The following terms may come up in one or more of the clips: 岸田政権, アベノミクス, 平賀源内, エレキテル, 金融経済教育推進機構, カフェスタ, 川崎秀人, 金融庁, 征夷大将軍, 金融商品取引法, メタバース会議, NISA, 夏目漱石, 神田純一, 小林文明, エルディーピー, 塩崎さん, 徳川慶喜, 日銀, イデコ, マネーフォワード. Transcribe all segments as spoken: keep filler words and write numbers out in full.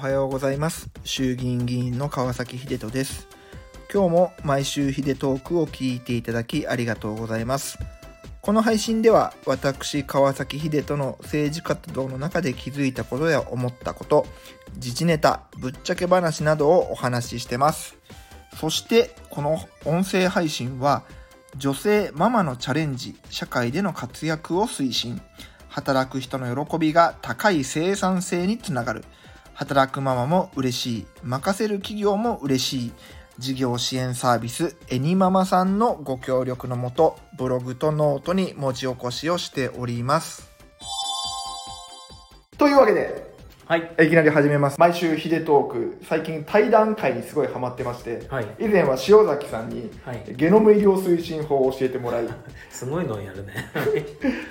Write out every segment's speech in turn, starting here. おはようございます。衆議院議員の川崎秀人です。今日も毎週秀トークを聞いていただきありがとうございます。この配信では私川崎秀人の政治活動の中で気づいたことや思ったこと、時事ネタ、ぶっちゃけ話などをお話ししてます。そしてこの音声配信は女性ママのチャレンジ、社会での活躍を推進、働く人の喜びが高い生産性につながる、働くママも嬉しい、任せる企業も嬉しい、事業支援サービスエニママさんのご協力のもと、ブログとノートに文字起こしをしております。というわけで、はい、いきなり始めます。毎週ヒデトーク、最近対談会にすごいハマってまして、はい、以前は塩崎さんに、はい、ゲノム医療推進法を教えてもらいすごいのやるね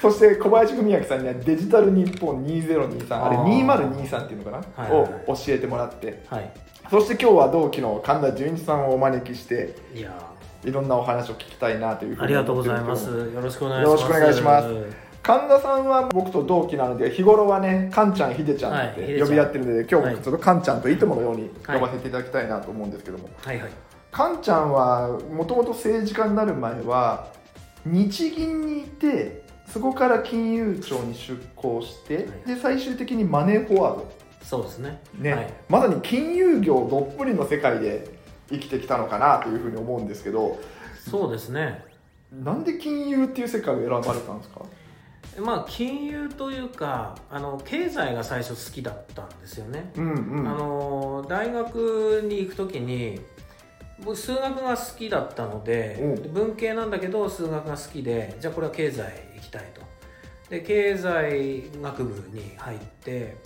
そして小林文明さんにはデジタル日本にせんにじゅうさん、 あれにせんにじゅうさんっていうのかな、はいはいはい、を教えてもらって、はい、そして今日は同期の神田純一さんをお招きして、いやいろんなお話を聞きたいなというふうに思ってます。ありがとうございます。よろしくお願いします。よろしくお願いします。神田さんは僕と同期なので、日頃はね、カンちゃん、ヒデちゃんって呼び合ってるので、はい、今日もちょっとカンちゃんといつものように呼ばせていただきたいなと思うんですけども、はいはい、カンちゃんはもともと政治家になる前は日銀にいて、そこから金融庁に出向して、はい、で最終的にマネーフォワード、そうですね、ね、はい、まさに金融業どっぷりの世界で生きてきたのかなというふうに思うんですけど、そうですね。なんで金融っていう世界を選ばれたんですか？まあ、金融というか、あの経済が最初好きだったんですよね、うんうん、あの大学に行く時に僕数学が好きだったので、うん、文系なんだけど数学が好きで、じゃあこれは経済行きたいと。で経済学部に入って、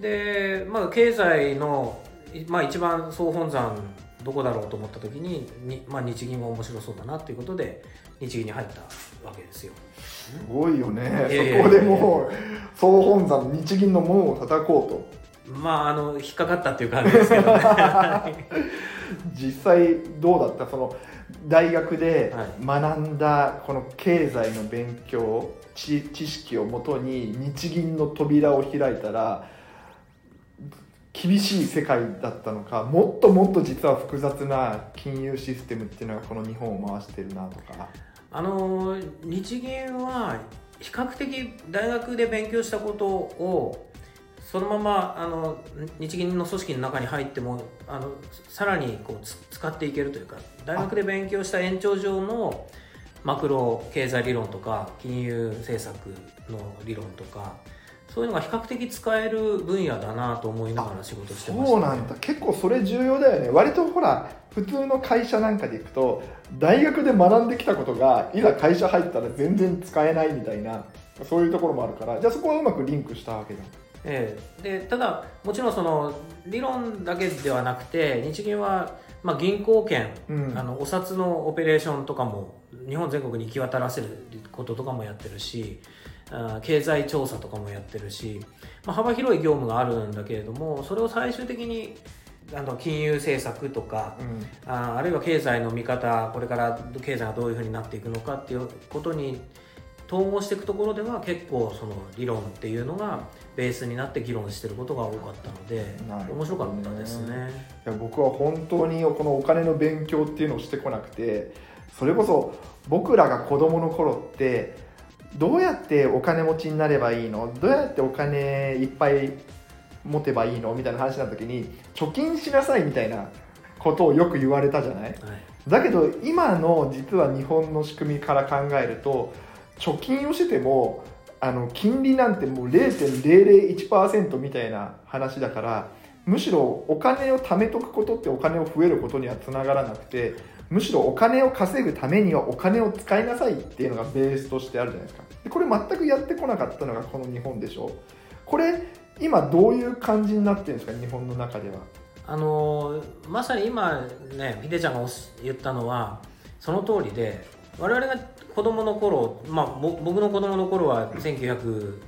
で、まあ、経済の、まあ、一番総本山どこだろうと思った時に、に、まあ、日銀は面白そうだなということで日銀に入ったわけですよ。すごいよね、えー、そこでもう総本山日銀の門を叩こうと、まあ、あの引っかかったっていう感じですけどね実際どうだった？その大学で学んだこの経済の勉強、知識をもとに日銀の扉を開いたら厳しい世界だったのか、もっともっと実は複雑な金融システムっていうのがこの日本を回してるなとか。あの日銀は比較的大学で勉強したことをそのままあの日銀の組織の中に入ってもあのさらにこう使っていけるというか、大学で勉強した延長上のマクロ経済理論とか金融政策の理論とか、そういうのが比較的使える分野だなと思いながら仕事してましたね。そうなんだ。結構それ重要だよね。割とほら普通の会社なんかで行くと大学で学んできたことがいざ会社入ったら全然使えないみたいな、そういうところもあるから、じゃあそこはうまくリンクしたわけだ、ええ、でただもちろんその理論だけではなくて、日銀は、まあ、銀行券、うん、あのお札のオペレーションとかも日本全国に行き渡らせることとかもやってるし、経済調査とかもやってるし、まあ、幅広い業務があるんだけれども、それを最終的にあの金融政策とか、うん、あ, あるいは経済の見方、これから経済がどういうふうになっていくのかっていうことに統合していくところでは、結構その理論っていうのがベースになって議論してることが多かったので、面白かったですね。いや僕は本当にこのお金の勉強っていうのをしてこなくて、それこそ僕らが子どもの頃ってどうやってお金持ちになればいいの？どうやってお金いっぱい持てばいいの？みたいな話になった時に、貯金しなさいみたいなことをよく言われたじゃない、はい、だけど今の実は日本の仕組みから考えると、貯金をしててもあの金利なんてもう ゼロてんゼロゼロいちパーセント みたいな話だから、むしろお金を貯めとくことってお金を増えることにはつながらなくて、むしろお金を稼ぐためにはお金を使いなさいっていうのがベースとしてあるじゃないですか。でこれ全くやってこなかったのがこの日本でしょ。これ今どういう感じになってるんですか、日本の中では。あのまさに今ね、ヒデちゃんが言ったのはその通りで、我々が子どもの頃、まあ、僕の子どもの頃はせんきゅうひゃく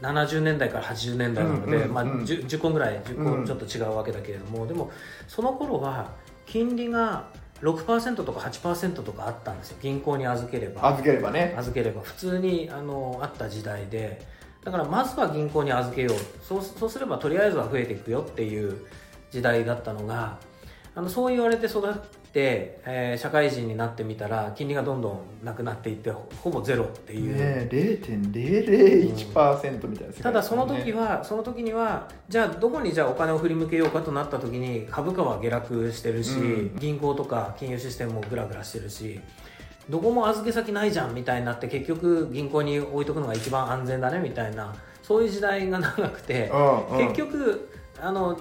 ななじゅうねんだいからはちじゅうねんだいなので、うんうんうん、まあ、10, 10個ぐらいじゅっこちょっと違うわけだけれども、うん、でもその頃は金利がろくパーセント とか はちパーセント とかあったんですよ。銀行に預ければ預ければね、預ければ普通にあのあった時代で、だからまずは銀行に預けよう、そう、そうすればとりあえずは増えていくよっていう時代だったのが、あのそう言われて育って、えー、社会人になってみたら金利がどんどんなくなっていってほぼゼロっていう、ね、ゼロてんゼロゼロいちパーセント みたいな世界ですね、うん、ただその時はその時にはじゃあどこにじゃあお金を振り向けようかとなった時に株価は下落してるし、うん、銀行とか金融システムもグラグラしてるし、どこも預け先ないじゃんみたいになって、結局銀行に置いとくのが一番安全だねみたいな、そういう時代が長くて、うんうん、結局あの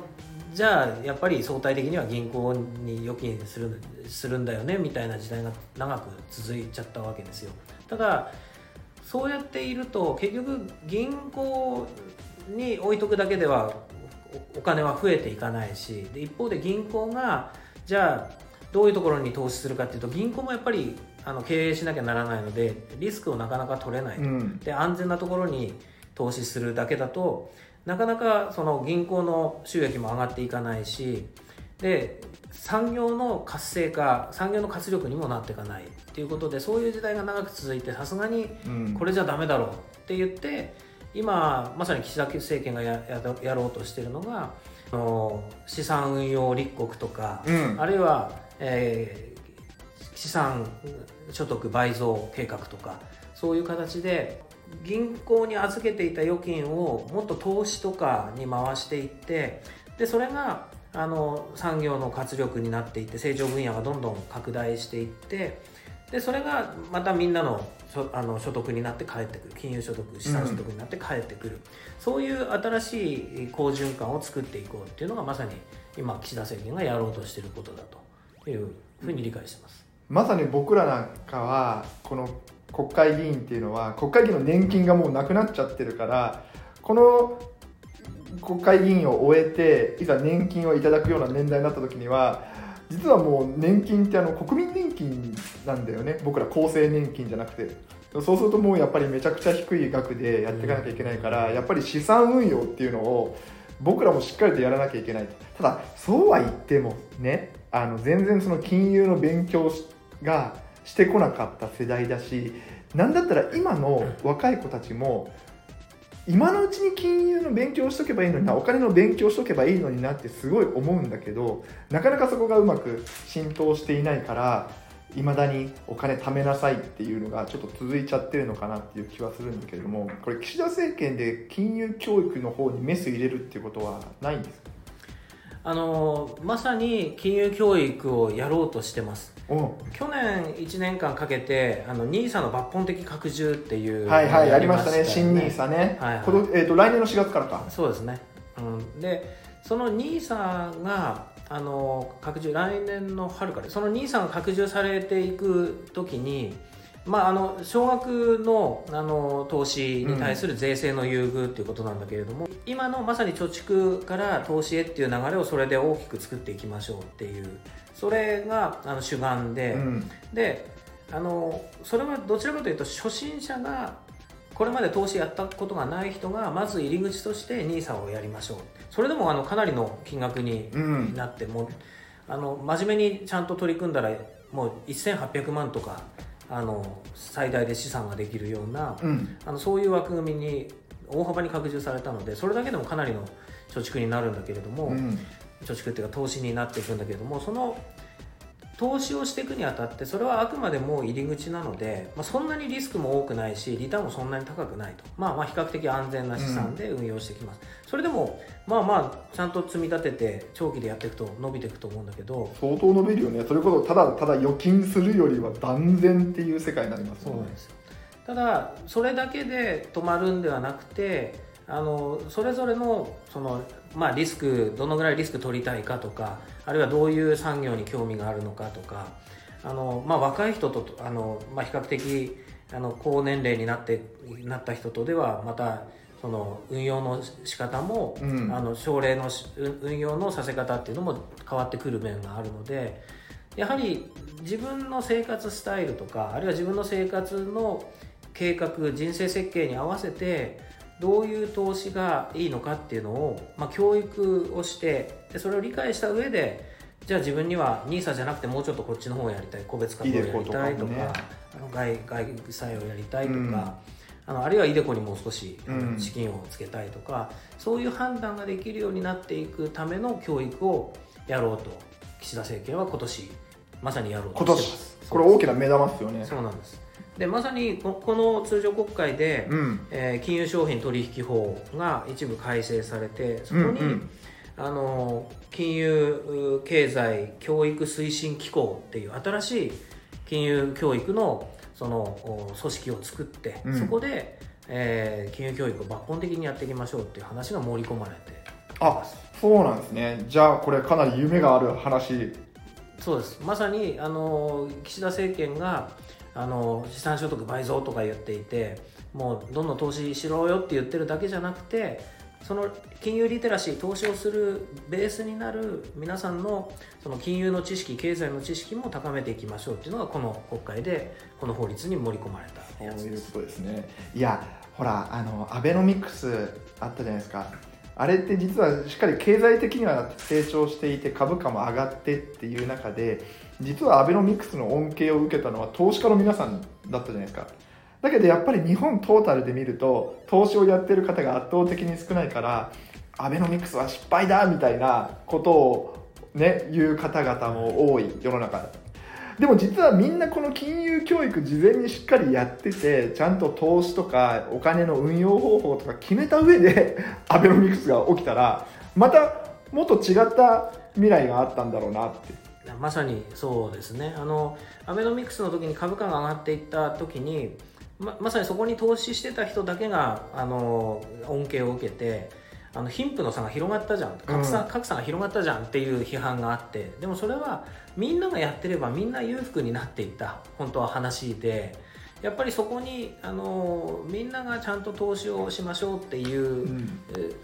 じゃあやっぱり相対的には銀行に預金する、するんだよねみたいな時代が長く続いちゃったわけですよ。ただそうやっていると結局銀行に置いとくだけではお金は増えていかないし、で一方で銀行がじゃあどういうところに投資するかっていうと、銀行もやっぱりあの経営しなきゃならないのでリスクをなかなか取れないと、うん、で安全なところに投資するだけだとなかなかその銀行の収益も上がっていかないし、で産業の活性化、産業の活力にもなっていかないということで、そういう時代が長く続いて、さすがにこれじゃダメだろうって言って、うん、今まさに岸田政権が や, や, やろうとしているのがあの資産運用立国とか、うん、あるいは、えー、資産所得倍増計画とか、そういう形で銀行に預けていた預金をもっと投資とかに回していって、でそれがあの産業の活力になっていって、成長分野がどんどん拡大していって、でそれがまたみんなの所、あの所得になって返ってくる、金融所得、資産所得になって返ってくる、うん、そういう新しい好循環を作っていこうっていうのがまさに今岸田政権がやろうとしていることだというふうに理解してます。まさに僕らなんかはこの国会議員っていうのは国会議員の年金がもうなくなっちゃってるから、この国会議員を終えていざ年金をいただくような年代になった時には、実はもう年金ってあの国民年金なんだよね、僕ら厚生年金じゃなくて。そうするともうやっぱりめちゃくちゃ低い額でやっていかなきゃいけないから、やっぱり資産運用っていうのを僕らもしっかりとやらなきゃいけない。ただそうは言ってもね、あの全然その金融の勉強がしてこなかった世代だし、なんだったら今の若い子たちも今のうちに金融の勉強をしとけばいいのにな、お金の勉強しとけばいいのになってすごい思うんだけど、なかなかそこがうまく浸透していないから、未だにお金貯めなさいっていうのがちょっと続いちゃってるのかなっていう気はするんだけれども、これ岸田政権で金融教育の方にメス入れるっていうことはないんですか？あのまさに金融教育をやろうとしてます。去年いちねんかんかけてあの ニーサ の抜本的拡充っていう、はいはい、ありましたね、新 ニーサ ね、はいはい、このえー、と来年のしがつからか、そうですね、うん、でその ニーサ があの拡充、来年の春からその ニーサ が拡充されていくときに、まあ、あの少額 の, あの投資に対する税制の優遇ということなんだけれども、うん、今のまさに貯蓄から投資へっていう流れをそれで大きく作っていきましょうっていう、それがあの主眼で、うん、であのそれはどちらかというと初心者がこれまで投資やったことがない人がまず入り口として ニーサ をやりましょう。それでもあのかなりの金額になって、うん、もあの真面目にちゃんと取り組んだらもうせんはっぴゃくまんとかあの最大で資産ができるような、うん、あのそういう枠組みに大幅に拡充されたので、それだけでもかなりの貯蓄になるんだけれども、うん、貯蓄っていうか投資になっていくんだけれども、その投資をしていくにあたってそれはあくまでも入り口なので、まあ、そんなにリスクも多くないしリターンもそんなに高くないと、まあ、まあ比較的安全な資産で運用してきます、うん、それでもまあまあちゃんと積み立てて長期でやっていくと伸びていくと思うんだけど、相当伸びるよね。それこそただただ預金するよりは断然っていう世界になりますね。そうなんですよ。ただそれだけで止まるんではなくて、あのそれぞれのそのまあ、リスクどのぐらいリスク取りたいかとか、あるいはどういう産業に興味があるのかとか、あの、まあ、若い人とあの、まあ、比較的あの高年齢になってなった人とではまたその運用の仕方も、うん、あの奨励の運用のさせ方っていうのも変わってくる面があるので、やはり自分の生活スタイルとか、あるいは自分の生活の計画、人生設計に合わせてどういう投資がいいのかっていうのを、まあ、教育をして、でそれを理解した上で、じゃあ自分には ニーサ じゃなくてもうちょっとこっちの方をやりたい、個別株をやりたいとか、外債をやりたいとか、あのあるいはイデコにもう少し資金をつけたいとか、うん、そういう判断ができるようになっていくための教育をやろうと岸田政権は今年まさにやろうとしてます。これ大きな目玉ですよね。そうなんです。でまさにこの通常国会で、うんえー、金融商品取引法が一部改正されて、そこに、うんうん、あの金融経済教育推進機構っていう新しい金融教育のその組織を作って、うん、そこで、えー、金融教育を抜本的にやっていきましょうっていう話が盛り込まれています。あ、そうなんですね。じゃあこれかなり夢がある話。そうです。まさにあの岸田政権があの資産所得倍増とか言っていて、もうどんどん投資しろよって言ってるだけじゃなくて、その金融リテラシー、投資をするベースになる皆さんのその金融の知識、経済の知識も高めていきましょうっていうのがこの国会でこの法律に盛り込まれたやつです。そういうことですね。いやほらあのアベノミクスあったじゃないですか。あれって実はしっかり経済的には成長していて株価も上がってっていう中で、実はアベノミクスの恩恵を受けたのは投資家の皆さんだったじゃないですか。だけどやっぱり日本トータルで見ると投資をやってる方が圧倒的に少ないから、アベノミクスは失敗だみたいなことを、ね、言う方々も多い世の中で。も実はみんなこの金融教育事前にしっかりやってて、ちゃんと投資とかお金の運用方法とか決めた上でアベノミクスが起きたら、またもっと違った未来があったんだろうなって。まさにそうですね。あのアベノミクスの時に株価が上がっていった時に、ま, まさにそこに投資してた人だけがあの恩恵を受けて、あの貧富の差が広がったじゃん、格差、うん、格差が広がったじゃんっていう批判があって、でもそれはみんながやってればみんな裕福になっていった本当は話で、やっぱりそこにあのみんながちゃんと投資をしましょうっていう、うん、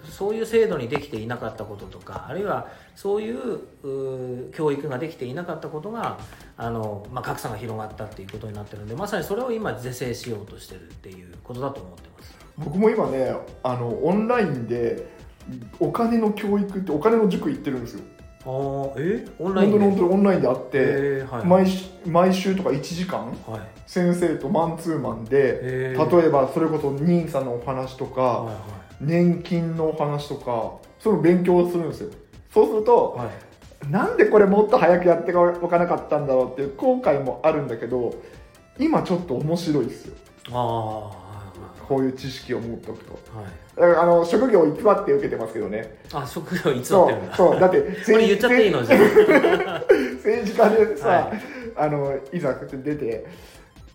そういう制度にできていなかったこととか、あるいはそういう教育ができていなかったことがあの、まあ、格差が広がったっていうことになってるので、まさにそれを今是正しようとしてるっていうことだと思ってます。僕も今ねあのオンラインでお金の教育ってお金の塾行ってるんですよ。あえオンラインで本当にオンラインであって、えーはい、毎, 毎週とかいちじかん、はい、先生とマンツーマンで、えー、例えばそれこそ ニーサ のお話とか、はいはい、年金のお話とか、それを勉強するんですよ。そうすると、はい、なんでこれもっと早くやっておかなかったんだろうっていう後悔もあるんだけど、今ちょっと面白いですよ。あこういう知識を持っておくと、はい、だからあの職業を偽って受けてますけどね。あ、職業偽ってるんだ。そうそう、だってこれ言っちゃっていいのじゃん政治家でさ、はい、あのいざ出て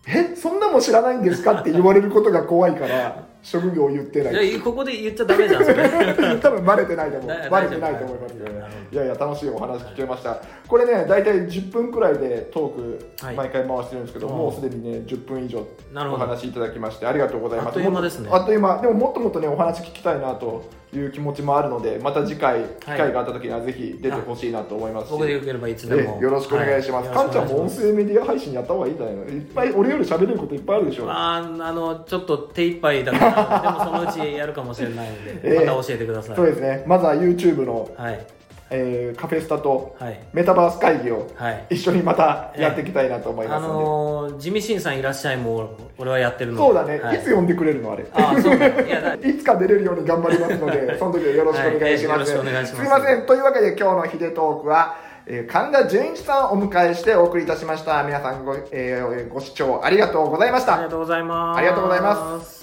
えそんなも知らないんですかって言われることが怖いから職業を言ってない。いやここで言っちゃダメじゃんそれ多分バレてないと思うバレてないと思いますけどね。いやいや楽しいお話聞けました、はい、これねだいたいじゅっぷんくらいでトーク毎回回してるんですけど、はい、もうすでにねじゅっぷん以上お話いただきましてありがとうございます。あっという間ですね。あっという間でももっともっとねお話聞きたいなという気持ちもあるので、また次回機会があった時にはぜひ出てほしいなと思いますし、僕でよければいつでもよろしくお願いします、はい、かんちゃんも音声メディア配信やった方がいいんじゃないの。いっぱい俺より喋れることいっぱいあるでしょ。ああのちょっと手一杯だからでもそのうちやるかもしれないので、えー、また教えてください。そうですね。まずは YouTube の、はいえー、カフェスタとメタバース会議を一緒にまたやっていきたいなと思いますので、はいえーあのー、地味しんさんいらっしゃいも俺はやってるので。そうだね、はい、いつ呼んでくれるのあれあそうだいやいつか出れるように頑張りますのでその時はよろしくお願いします、はいえー、すみません。というわけで今日のヒデトークは、えー、神田純一さんをお迎えしてお送りいたしました。皆さん ご,、えー、ご視聴ありがとうございました。ありがとうございます。ありがとうございます。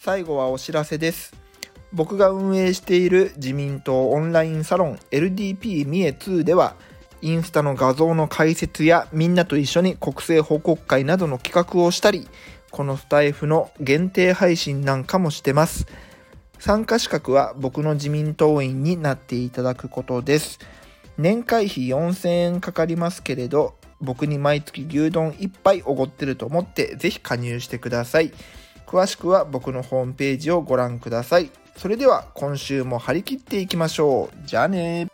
最後はお知らせです。僕が運営している自民党オンラインサロン エルディーピー 三重ツーでは、インスタの画像の解説やみんなと一緒に国政報告会などの企画をしたり、このスタイフの限定配信なんかもしてます。参加資格は僕の自民党員になっていただくことです。年会費よんせんえんかかりますけれど、僕に毎月牛丼いっぱいおごってると思ってぜひ加入してください。詳しくは僕のホームページをご覧ください。それでは今週も張り切っていきましょう。じゃあね。